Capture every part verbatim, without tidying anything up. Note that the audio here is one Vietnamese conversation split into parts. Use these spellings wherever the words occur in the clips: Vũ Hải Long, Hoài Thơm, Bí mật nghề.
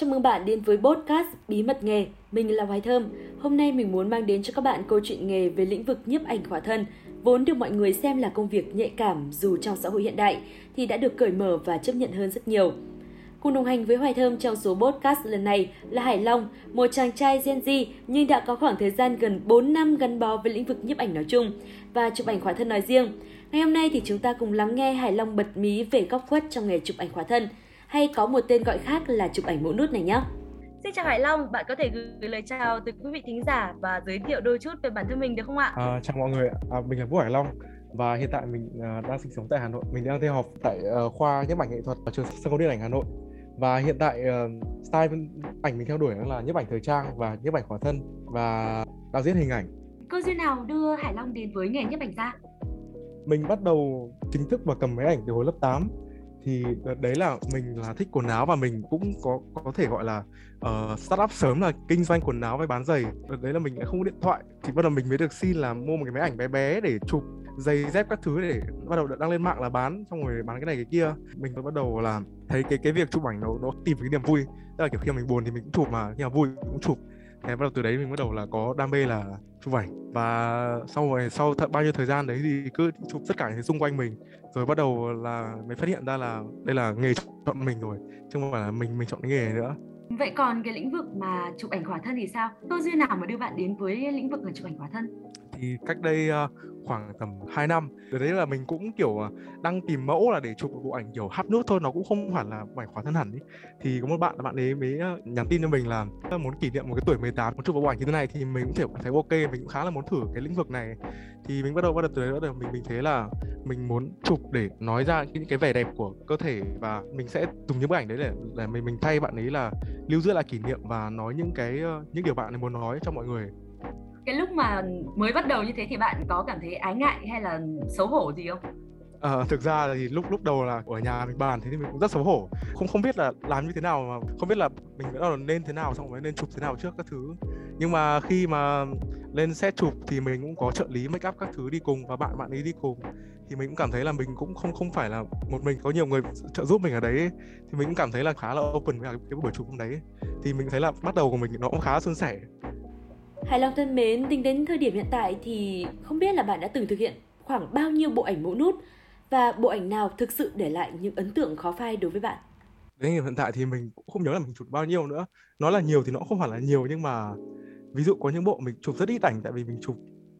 Chào mừng bạn đến với podcast Bí mật nghề, mình là Hoài Thơm. Hôm nay mình muốn mang đến cho các bạn câu chuyện nghề về lĩnh vực nhiếp ảnh khỏa thân, vốn được mọi người xem là công việc nhạy cảm dù trong xã hội hiện đại thì đã được cởi mở và chấp nhận hơn rất nhiều. Cùng đồng hành với Hoài Thơm trong số podcast lần này là Hải Long, một chàng trai Gen Z nhưng đã có khoảng thời gian gần bốn năm gắn bó với lĩnh vực nhiếp ảnh nói chung và chụp ảnh khỏa thân nói riêng. Ngày hôm nay thì chúng ta cùng lắng nghe Hải Long bật mí về góc khuất trong nghề chụp ảnh khỏa thân, hay có một tên gọi khác là chụp ảnh mẫu nút này nhé. Xin chào Hải Long, bạn có thể gửi lời chào từ quý vị thính giả và giới thiệu đôi chút về bản thân mình được không ạ? À, chào mọi người ạ, à, mình là Vũ Hải Long và hiện tại mình đang sinh sống tại Hà Nội. Mình đang theo học tại khoa nhiếp ảnh nghệ thuật ở trường Sân khấu Điện ảnh Hà Nội. Và hiện tại style ảnh mình theo đuổi là nhiếp ảnh thời trang và nhiếp ảnh khỏa thân và đạo diễn hình ảnh. Câu duyên nào đưa Hải Long đến với nghề nhiếp ảnh ra? Mình bắt đầu chính thức vào cầm máy ảnh từ hồi lớp tám. Thì đấy là mình là thích quần áo và mình cũng có có thể gọi là uh, start up sớm là kinh doanh quần áo và bán giày. Đấy là mình không có điện thoại thì bắt đầu mình mới được xin là mua một cái máy ảnh bé bé để chụp giày dép các thứ để bắt đầu đăng lên mạng là bán, xong rồi bán cái này cái kia. Mình mới bắt đầu là thấy cái cái việc chụp ảnh nó nó tìm cái niềm vui, tức là kiểu khi mình buồn thì mình cũng chụp mà khi nào vui cũng chụp. Thế bắt đầu từ đấy mình bắt đầu là có đam mê là chụp ảnh và sau rồi sau th- bao nhiêu thời gian đấy thì cứ chụp tất cả những thứ xung quanh mình rồi bắt đầu là mới phát hiện ra là đây là nghề chọn mình rồi chứ không phải là mình mình chọn cái nghề nữa. Vậy còn cái lĩnh vực mà chụp ảnh khỏa thân thì sao? Câu duyên nào mà đưa bạn đến với lĩnh vực là chụp ảnh khỏa thân? Thì cách đây khoảng tầm hai năm, từ đấy là mình cũng kiểu đang tìm mẫu là để chụp một bộ ảnh kiểu hấp nút thôi, nó cũng không hẳn là bộ ảnh khỏa thân hẳn ấy. Thì có một bạn, bạn ấy mới nhắn tin cho mình là muốn kỷ niệm một cái tuổi mười tám, muốn chụp một bộ ảnh như thế này thì mình cũng thấy ok, mình cũng khá là muốn thử cái lĩnh vực này. Thì mình bắt đầu bắt đầu từ đấy bắt đầu mình mình thấy là mình muốn chụp để nói ra những cái vẻ đẹp của cơ thể và mình sẽ dùng những bức ảnh đấy để để mình mình thay bạn ấy là lưu giữ lại kỷ niệm và nói những cái những điều bạn ấy muốn nói cho mọi người. Cái lúc mà mới bắt đầu như thế thì bạn có cảm thấy ái ngại hay là xấu hổ gì không? À, thực ra thì lúc lúc đầu là ở nhà mình bàn thế thì mình cũng rất xấu hổ, không không biết là làm như thế nào, mà không biết là mình bắt đầu nên thế nào, xong rồi nên chụp thế nào trước các thứ. Nhưng mà khi mà lên set chụp thì mình cũng có trợ lý make up các thứ đi cùng và bạn bạn ấy đi cùng thì mình cũng cảm thấy là mình cũng không không phải là một mình, có nhiều người trợ giúp mình ở đấy ấy. Thì mình cũng cảm thấy là khá là open với cái buổi chụp hôm đấy, thì mình thấy là bắt đầu của mình nó cũng khá là suôn sẻ. Hải Long thân mến, tính đến thời điểm hiện tại thì không biết là bạn đã từng thực hiện khoảng bao nhiêu bộ ảnh mẫu nút và bộ ảnh nào thực sự để lại những ấn tượng khó phai đối với bạn? Đến hiện tại thì mình cũng không nhớ là mình chụp bao nhiêu nữa. Nói là nhiều thì nó không hẳn là nhiều, nhưng mà ví dụ có những bộ mình chụp rất ít ảnh, tại vì mình chụp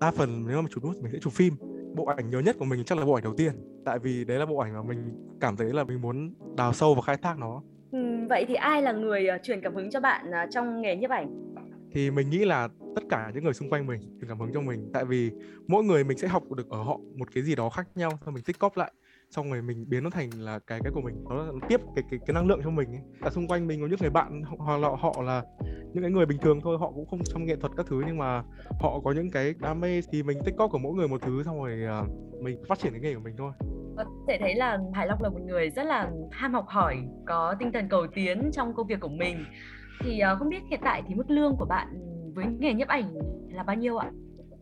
đa phần nếu mà mình chụp nút mình sẽ chụp phim. Bộ ảnh nhớ nhất của mình chắc là bộ ảnh đầu tiên, tại vì đấy là bộ ảnh mà mình cảm thấy là mình muốn đào sâu và khai thác nó. Ừ, vậy thì ai là người truyền cảm hứng cho bạn trong nghề nhiếp ảnh? Thì mình nghĩ là tất cả những người xung quanh mình truyền cảm hứng cho mình, tại vì mỗi người mình sẽ học được ở họ một cái gì đó khác nhau, xong mình tích cóp lại, xong rồi mình biến nó thành là cái cái của mình, nó tiếp cái cái cái năng lượng cho mình ấy. Tại xung quanh mình có những người bạn họ họ, họ là những cái người bình thường thôi, họ cũng không trong nghệ thuật các thứ nhưng mà họ có những cái đam mê, thì mình tích cóp của mỗi người một thứ xong rồi mình phát triển cái nghề của mình thôi. Có thể thấy là Hải Long là một người rất là ham học hỏi, có tinh thần cầu tiến trong công việc của mình. Thì không biết hiện tại thì mức lương của bạn với nghề nhiếp ảnh là bao nhiêu ạ?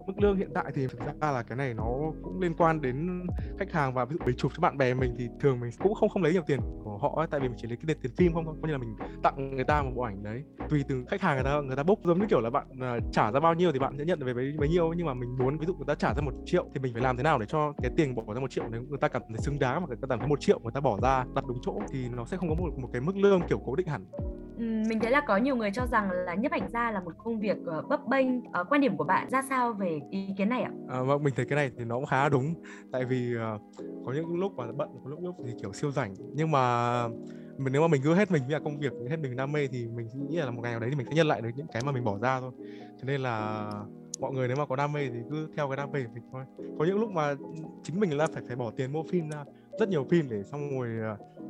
Mức lương hiện tại thì thực ra là cái này nó cũng liên quan đến khách hàng, và ví dụ mình chụp cho bạn bè mình thì thường mình cũng không không lấy nhiều tiền của họ ấy, tại vì mình chỉ lấy cái tiền phim không, coi như là mình tặng người ta một bộ ảnh đấy. Tùy từng khách hàng người ta người ta book, giống như kiểu là bạn trả ra bao nhiêu thì bạn sẽ nhận về bấy, bấy nhiêu, nhưng mà mình muốn ví dụ người ta trả ra một triệu thì mình phải làm thế nào để cho cái tiền bỏ ra một triệu đấy người ta cảm thấy xứng đáng, mà người ta cảm thấy một triệu người ta bỏ ra đặt đúng chỗ thì nó sẽ không có một một cái mức lương kiểu cố định hẳn. Mình thấy là có nhiều người cho rằng là nhiếp ảnh gia là một công việc bấp bênh. Quan điểm của bạn ra sao về ý kiến này ạ? À, mình thấy cái này thì nó cũng khá đúng, tại vì có những lúc mà bận, có lúc lúc thì kiểu siêu rảnh, nhưng mà mình nếu mà mình cứ hết mình với công việc, hết mình đam mê thì mình nghĩ là một ngày nào đấy thì mình sẽ nhận lại được những cái mà mình bỏ ra thôi. Cho nên là mọi người nếu mà có đam mê thì cứ theo cái đam mê của mình thôi. Có những lúc mà chính mình là phải phải bỏ tiền mua phim ra, rất nhiều phim để xong rồi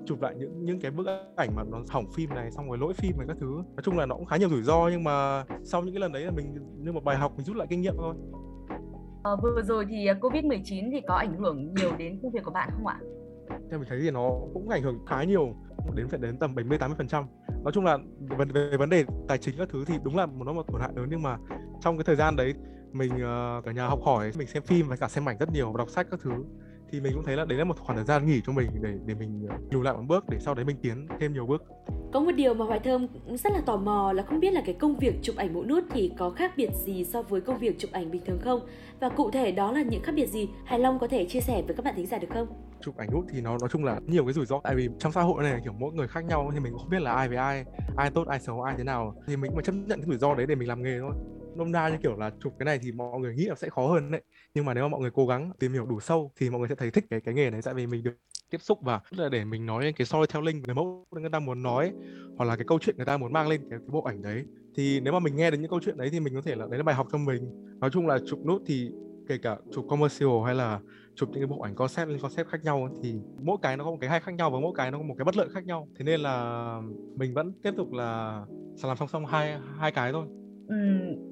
chụp lại những những cái bức ảnh mà nó hỏng phim này, xong rồi lỗi phim và các thứ. Nói chung là nó cũng khá nhiều rủi ro, nhưng mà sau những cái lần đấy là mình như một bài học, mình rút lại kinh nghiệm thôi. À, vừa rồi thì covid mười chín thì có ảnh hưởng nhiều đến công việc của bạn không ạ? Theo mình thấy thì nó cũng ảnh hưởng khá nhiều, đến phải đến tầm bảy mươi tám mươi phần trăm. Nói chung là về vấn đề tài chính các thứ thì đúng là nó một tổn hại lớn, nhưng mà trong cái thời gian đấy mình cả nhà học hỏi, mình xem phim và cả xem ảnh rất nhiều, đọc sách các thứ, thì mình cũng thấy là đấy là một khoảng thời gian nghỉ cho mình để để mình lùi lại một bước để sau đấy mình tiến thêm nhiều bước. Có một điều mà Hoài Thơm cũng rất là tò mò là không biết là cái công việc chụp ảnh mẫu nút thì có khác biệt gì so với công việc chụp ảnh bình thường không? Và cụ thể đó là những khác biệt gì? Hải Long có thể chia sẻ với các bạn thính giả được không? Chụp ảnh nút thì nó nói chung là nhiều cái rủi ro. Tại vì trong xã hội này kiểu mỗi người khác nhau thì mình cũng không biết là ai với ai, ai tốt, ai xấu, ai thế nào. Thì mình mà chấp nhận cái rủi ro đấy để mình làm nghề thôi. Nôm na như kiểu là chụp cái này thì mọi người nghĩ là sẽ khó hơn đấy. Nhưng mà nếu mà mọi người cố gắng tìm hiểu đủ sâu thì mọi người sẽ thấy thích cái cái nghề này. Tại vì mình được tiếp xúc và là để mình nói cái storytelling, cái mẫu người ta muốn nói hoặc là cái câu chuyện người ta muốn mang lên cái, cái bộ ảnh đấy. Thì nếu mà mình nghe được những câu chuyện đấy thì mình có thể là đấy là bài học cho mình. Nói chung là chụp nút thì kể cả chụp commercial hay là chụp những cái bộ ảnh concept lên concept khác nhau thì mỗi cái nó có một cái hay khác nhau và mỗi cái nó có một cái bất lợi khác nhau. Thế nên là mình vẫn tiếp tục là làm song song hai hai cái thôi. Ừ,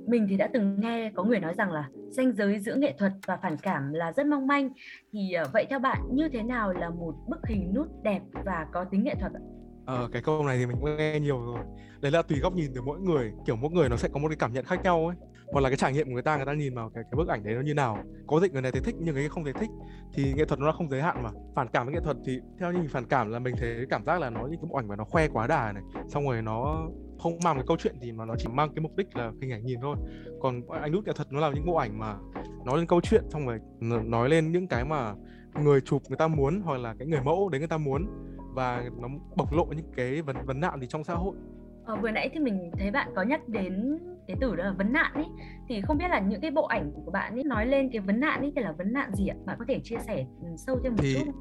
mình thì đã từng nghe có người nói rằng là ranh giới giữa nghệ thuật và phản cảm là rất mong manh. Thì vậy theo bạn như thế nào là một bức hình nút đẹp và có tính nghệ thuật ạ? Ờ, cái câu này thì mình cũng nghe nhiều rồi. Đấy là tùy góc nhìn từ mỗi người. Kiểu mỗi người nó sẽ có một cái cảm nhận khác nhau ấy. Hoặc là cái trải nghiệm của người ta, người ta nhìn vào cái, cái bức ảnh đấy nó như nào. Có thể người này thấy thích nhưng người ấy không thấy thích. Thì nghệ thuật nó không giới hạn mà. Phản cảm với nghệ thuật thì theo như mình phản cảm là mình thấy cảm giác là nó như cái bức ảnh mà nó khoe quá đà này. Xong rồi nó không mang cái câu chuyện thì mà nó chỉ mang cái mục đích là hình ảnh nhìn thôi. Còn ảnh nút nghệ thuật nó là những bộ ảnh mà nói lên câu chuyện, xong rồi nói lên những cái mà người chụp người ta muốn hoặc là cái người mẫu đấy người ta muốn, và nó bộc lộ những cái vấn vấn nạn thì trong xã hội. Ờ, vừa nãy thì mình thấy bạn có nhắc đến cái từ đó là vấn nạn ấy, thì không biết là những cái bộ ảnh của bạn ấy nói lên cái vấn nạn ấy thì là vấn nạn gì ạ? Bạn có thể chia sẻ sâu thêm một thì... chút.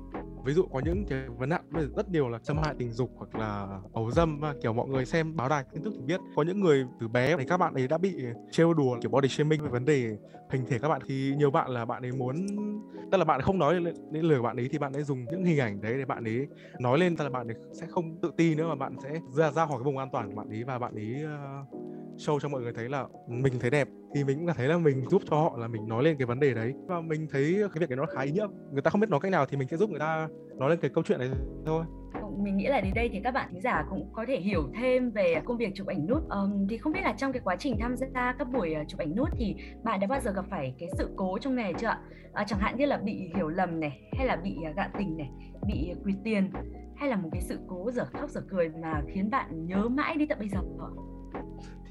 Ví dụ có những cái vấn nạn rất nhiều là xâm hại tình dục hoặc là ấu dâm, kiểu mọi người xem báo đài tin tức thì biết có những người từ bé thì các bạn ấy đã bị trêu đùa kiểu body shaming về vấn đề hình thể các bạn, thì nhiều bạn là bạn ấy muốn, tức là bạn không nói đến lời bạn ấy thì bạn ấy dùng những hình ảnh đấy để bạn ấy nói lên, tức là bạn ấy sẽ không tự ti nữa mà bạn sẽ ra ra khỏi cái vùng an toàn của bạn ấy và bạn ấy show cho mọi người thấy là mình thấy đẹp. Thì mình cũng thấy là mình giúp cho họ là mình nói lên cái vấn đề đấy, và mình thấy cái việc này nó khá ý nghĩa. Người ta không biết nói cách nào thì mình sẽ giúp người ta nói lên cái câu chuyện này thôi. Mình nghĩ là đến đây thì các bạn khán giả cũng có thể hiểu thêm về công việc chụp ảnh nút. um, Thì không biết là trong cái quá trình tham gia các buổi chụp ảnh nút thì bạn đã bao giờ gặp phải cái sự cố trong nghề chưa ạ? À, chẳng hạn như là bị hiểu lầm này, hay là bị gạ tình này, bị quỵt tiền, hay là một cái sự cố dở khóc dở cười mà khiến bạn nhớ mãi đến tận bây giờ ạ?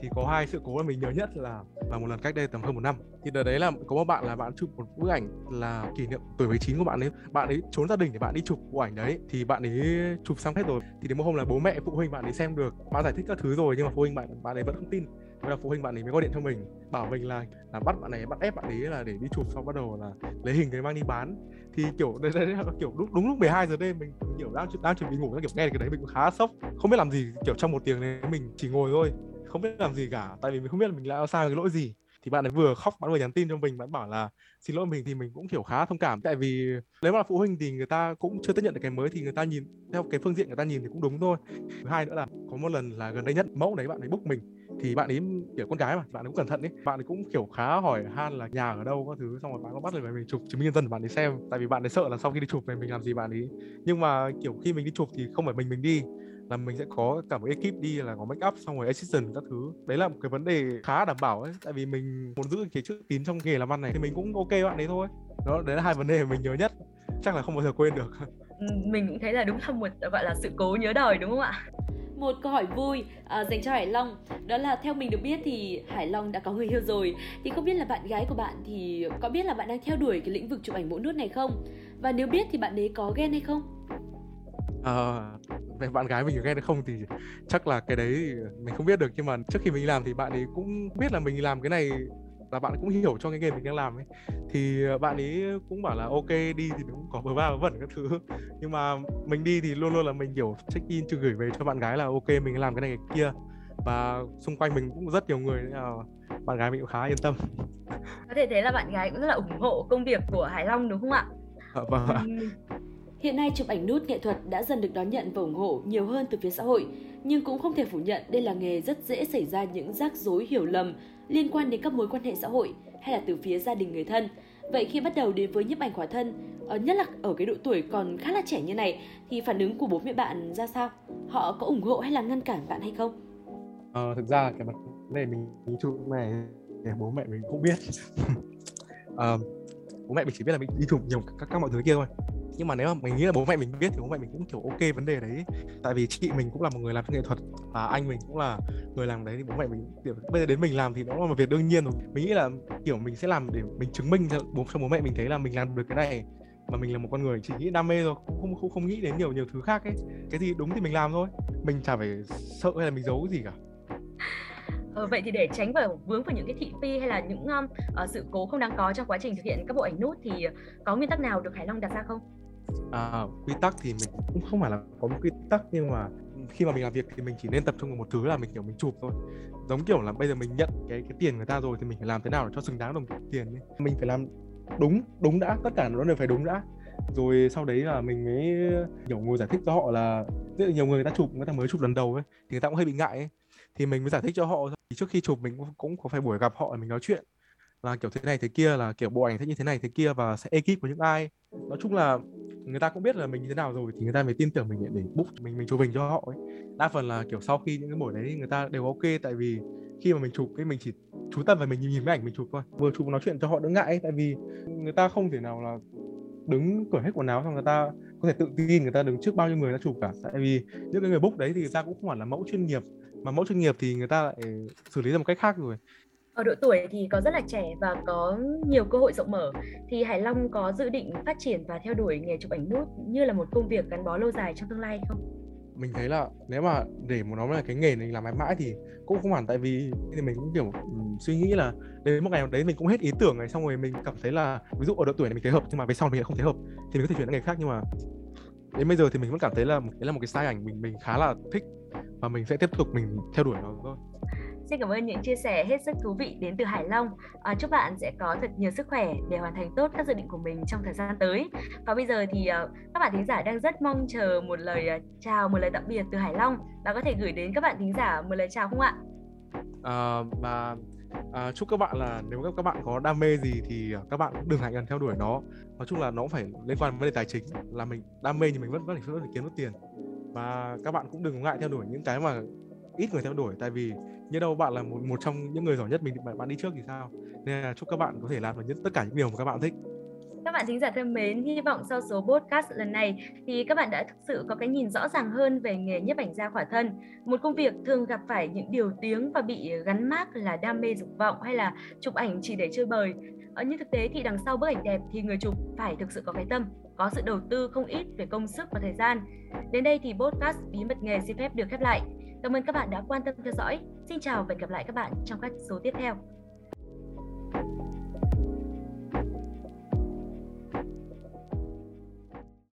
Thì có hai sự cố mà mình nhớ nhất là, là một lần cách đây tầm hơn một năm. Thì đợt đấy là có một bạn là bạn chụp một bức ảnh là kỷ niệm tuổi mười chín của bạn ấy. Bạn ấy trốn gia đình để bạn đi chụp bộ ảnh đấy. Thì bạn ấy chụp xong hết rồi. Thì đến một hôm là bố mẹ phụ huynh bạn ấy xem được. Bạn giải thích các thứ rồi nhưng mà phụ huynh bạn, bạn ấy vẫn không tin. Thế là phụ huynh bạn ấy mới gọi điện cho mình, bảo mình là, là bắt bạn ấy, bắt ép bạn ấy là để đi chụp, xong bắt đầu là lấy hình đấy mang đi bán. Thì kiểu đấy, đấy là kiểu đúng, đúng lúc mười hai giờ đêm mình kiểu đang, đang chuẩn bị ngủ, kiểu nghe cái đấy mình cũng khá sốc. Không biết làm gì, kiểu trong một tiếng đấy mình chỉ ngồi thôi, không biết làm gì cả, tại vì mình không biết là mình đã sai cái lỗi gì. Thì bạn ấy vừa khóc, bạn vừa nhắn tin cho mình, bạn bảo là xin lỗi mình, thì mình cũng kiểu khá thông cảm. Tại vì nếu mà là phụ huynh thì người ta cũng chưa tiếp nhận được cái mới, thì người ta nhìn theo cái phương diện người ta nhìn thì cũng đúng thôi. Thứ hai nữa là có một lần là gần đây nhất, mẫu đấy bạn ấy book mình, thì bạn ấy kiểu con gái mà, bạn ấy cũng cẩn thận ấy, bạn ấy cũng kiểu khá hỏi han là nhà ở đâu các thứ, xong rồi bạn có bắt lại mình chụp chứng minh nhân dân của bạn ấy xem, tại vì bạn ấy sợ là sau khi đi chụp này mình làm gì bạn ấy. Nhưng mà kiểu khi mình đi chụp thì không phải mình mình đi, là mình sẽ có cả một ekip đi, là có make up, xong rồi assistant các thứ. Đấy là một cái vấn đề khá đảm bảo ấy, tại vì mình muốn giữ cái chữ tín trong nghề làm ăn này thì mình cũng ok bạn đấy thôi. Đó, đấy là hai vấn đề mình nhớ nhất, chắc là không bao giờ quên được. Mình cũng thấy là đúng là một gọi là sự cố nhớ đời đúng không ạ? Một câu hỏi vui à, dành cho Hải Long, đó là theo mình được biết thì Hải Long đã có người yêu rồi, thì không biết là bạn gái của bạn thì có biết là bạn đang theo đuổi cái lĩnh vực chụp ảnh mẫu nút này không? Và nếu biết thì bạn ấy có ghen hay không? Ờ, về bạn gái mình có ghen hay không thì chắc là cái đấy mình không biết được. Nhưng mà trước khi mình làm thì bạn ấy cũng biết là mình làm cái này, là bạn ấy cũng hiểu cho cái nghề mình đang làm ấy. Thì bạn ấy cũng bảo là ok đi, thì cũng có bờ va bờ vẩn các thứ. Nhưng mà mình đi thì luôn luôn là mình kiểu check in chứ gửi về cho bạn gái là ok mình làm cái này cái kia. Và xung quanh mình cũng rất nhiều người, nên là bạn gái mình cũng khá yên tâm. Có thể thấy là bạn gái cũng rất là ủng hộ công việc của Hải Long đúng không ạ? À, vâng ạ. Hiện nay chụp ảnh nút nghệ thuật đã dần được đón nhận và ủng hộ nhiều hơn từ phía xã hội, nhưng cũng không thể phủ nhận đây là nghề rất dễ xảy ra những rắc rối hiểu lầm liên quan đến các mối quan hệ xã hội hay là từ phía gia đình người thân. Vậy khi bắt đầu đến với nhiếp ảnh khỏa thân, nhất là ở cái độ tuổi còn khá là trẻ như này, thì phản ứng của bố mẹ bạn ra sao? Họ có ủng hộ hay là ngăn cản bạn hay không? Ờ, thực ra cái vấn đề mình chụp này bố mẹ mình cũng biết. À, bố mẹ mình chỉ biết là mình đi chụp nhiều các, các mọi thứ kia thôi. Nhưng mà nếu mà mình nghĩ là bố mẹ mình biết thì bố mẹ mình cũng kiểu ok vấn đề đấy. Tại vì chị mình cũng là một người làm nghệ thuật và anh mình cũng là người làm đấy, thì bố mẹ mình kiểu, bây giờ đến mình làm thì nó là một việc đương nhiên rồi. Mình nghĩ là kiểu mình sẽ làm để mình chứng minh cho bố, cho bố mẹ mình thấy là mình làm được cái này, mà mình là một con người chỉ nghĩ đam mê thôi, không không không nghĩ đến nhiều nhiều thứ khác ấy. Cái gì đúng thì mình làm thôi, mình chả phải sợ hay là mình giấu gì cả. Ừ, vậy thì để tránh vào vướng vào những cái thị phi hay là những um, uh, sự cố không đáng có trong quá trình thực hiện các bộ ảnh nút thì có nguyên tắc nào được Hải Long đặt ra không? À, quy tắc thì mình cũng không phải là có một quy tắc, nhưng mà khi mà mình làm việc thì mình chỉ nên tập trung vào một thứ là mình kiểu mình chụp thôi. Giống kiểu là bây giờ mình nhận cái cái tiền người ta rồi thì mình phải làm thế nào để cho xứng đáng đồng tiền ấy. Mình phải làm đúng đúng đã, tất cả nó đều phải đúng đã. Rồi sau đấy là mình mới kiểu ngồi giải thích cho họ là nhiều người người ta chụp, người ta mới chụp lần đầu ấy thì người ta cũng hơi bị ngại ấy. Thì mình mới giải thích cho họ. Thì trước khi chụp mình cũng, cũng có phải buổi gặp họ để mình nói chuyện là kiểu thế này thế kia, là kiểu bộ ảnh thế như thế này thế kia và sẽ ekip của những ai. Nói chung là người ta cũng biết là mình như thế nào rồi thì người ta mới tin tưởng mình để book mình mình chụp hình cho họ ấy. Đa phần là kiểu sau khi những cái buổi đấy người ta đều ok, tại vì khi mà mình chụp cái mình chỉ chú tâm và mình nhìn, nhìn cái ảnh mình chụp thôi. Vừa chụp nói chuyện cho họ đỡ ngại ấy, tại vì người ta không thể nào là đứng cởi hết quần áo xong người ta có thể tự tin người ta đứng trước bao nhiêu người người ta chụp cả. Tại vì những cái người book đấy thì người ta cũng không phải là mẫu chuyên nghiệp, mà mẫu chuyên nghiệp thì người ta lại xử lý ra một cách khác rồi. Ở độ tuổi thì có rất là trẻ và có nhiều cơ hội rộng mở, thì Hải Long có dự định phát triển và theo đuổi nghề chụp ảnh nút như là một công việc gắn bó lâu dài trong tương lai không? Mình thấy là nếu mà để một nói là cái nghề này làm mãi mãi thì cũng không hẳn, tại vì thì mình cũng kiểu suy nghĩ là đến một ngày nào đấy mình cũng hết ý tưởng này, xong rồi mình cảm thấy là ví dụ ở độ tuổi này mình thấy hợp nhưng mà về sau mình lại không thấy hợp thì mình có thể chuyển sang nghề khác. Nhưng mà đến bây giờ thì mình vẫn cảm thấy là đấy là một cái style ảnh mình mình khá là thích và mình sẽ tiếp tục mình theo đuổi nó thôi. Xin cảm ơn những chia sẻ hết sức thú vị đến từ Hải Long. À, chúc bạn sẽ có thật nhiều sức khỏe để hoàn thành tốt các dự định của mình trong thời gian tới. Và bây giờ thì uh, các bạn thính giả đang rất mong chờ một lời uh, chào, một lời tạm biệt từ Hải Long. Bạn có thể gửi đến các bạn thính giả một lời chào không ạ? À, và à, chúc các bạn là nếu các bạn có đam mê gì thì các bạn đừng ngại ngần theo đuổi nó. Nói chung là nó cũng phải liên quan đến vấn đề tài chính, là mình đam mê thì mình vẫn vẫn phải, vẫn phải kiếm được tiền. Và các bạn cũng đừng ngại theo đuổi những cái mà ít người theo đuổi, tại vì như đâu bạn là một, một trong những người giỏi nhất mình, bạn đi trước thì sao. Nên là chúc các bạn có thể làm được những, tất cả những điều mà các bạn thích. Các bạn thính giả thân mến, hy vọng sau số podcast lần này thì các bạn đã thực sự có cái nhìn rõ ràng hơn về nghề nhiếp ảnh gia khỏa thân, một công việc thường gặp phải những điều tiếng và bị gắn mác là đam mê dục vọng hay là chụp ảnh chỉ để chơi bời. Ở nhưng thực tế thì đằng sau bức ảnh đẹp thì người chụp phải thực sự có cái tâm, có sự đầu tư không ít về công sức và thời gian. Đến đây thì podcast Bí mật nghề xin phép được khép lại. Cảm ơn các bạn đã quan tâm theo dõi. Xin chào và hẹn gặp lại các bạn trong các số tiếp theo.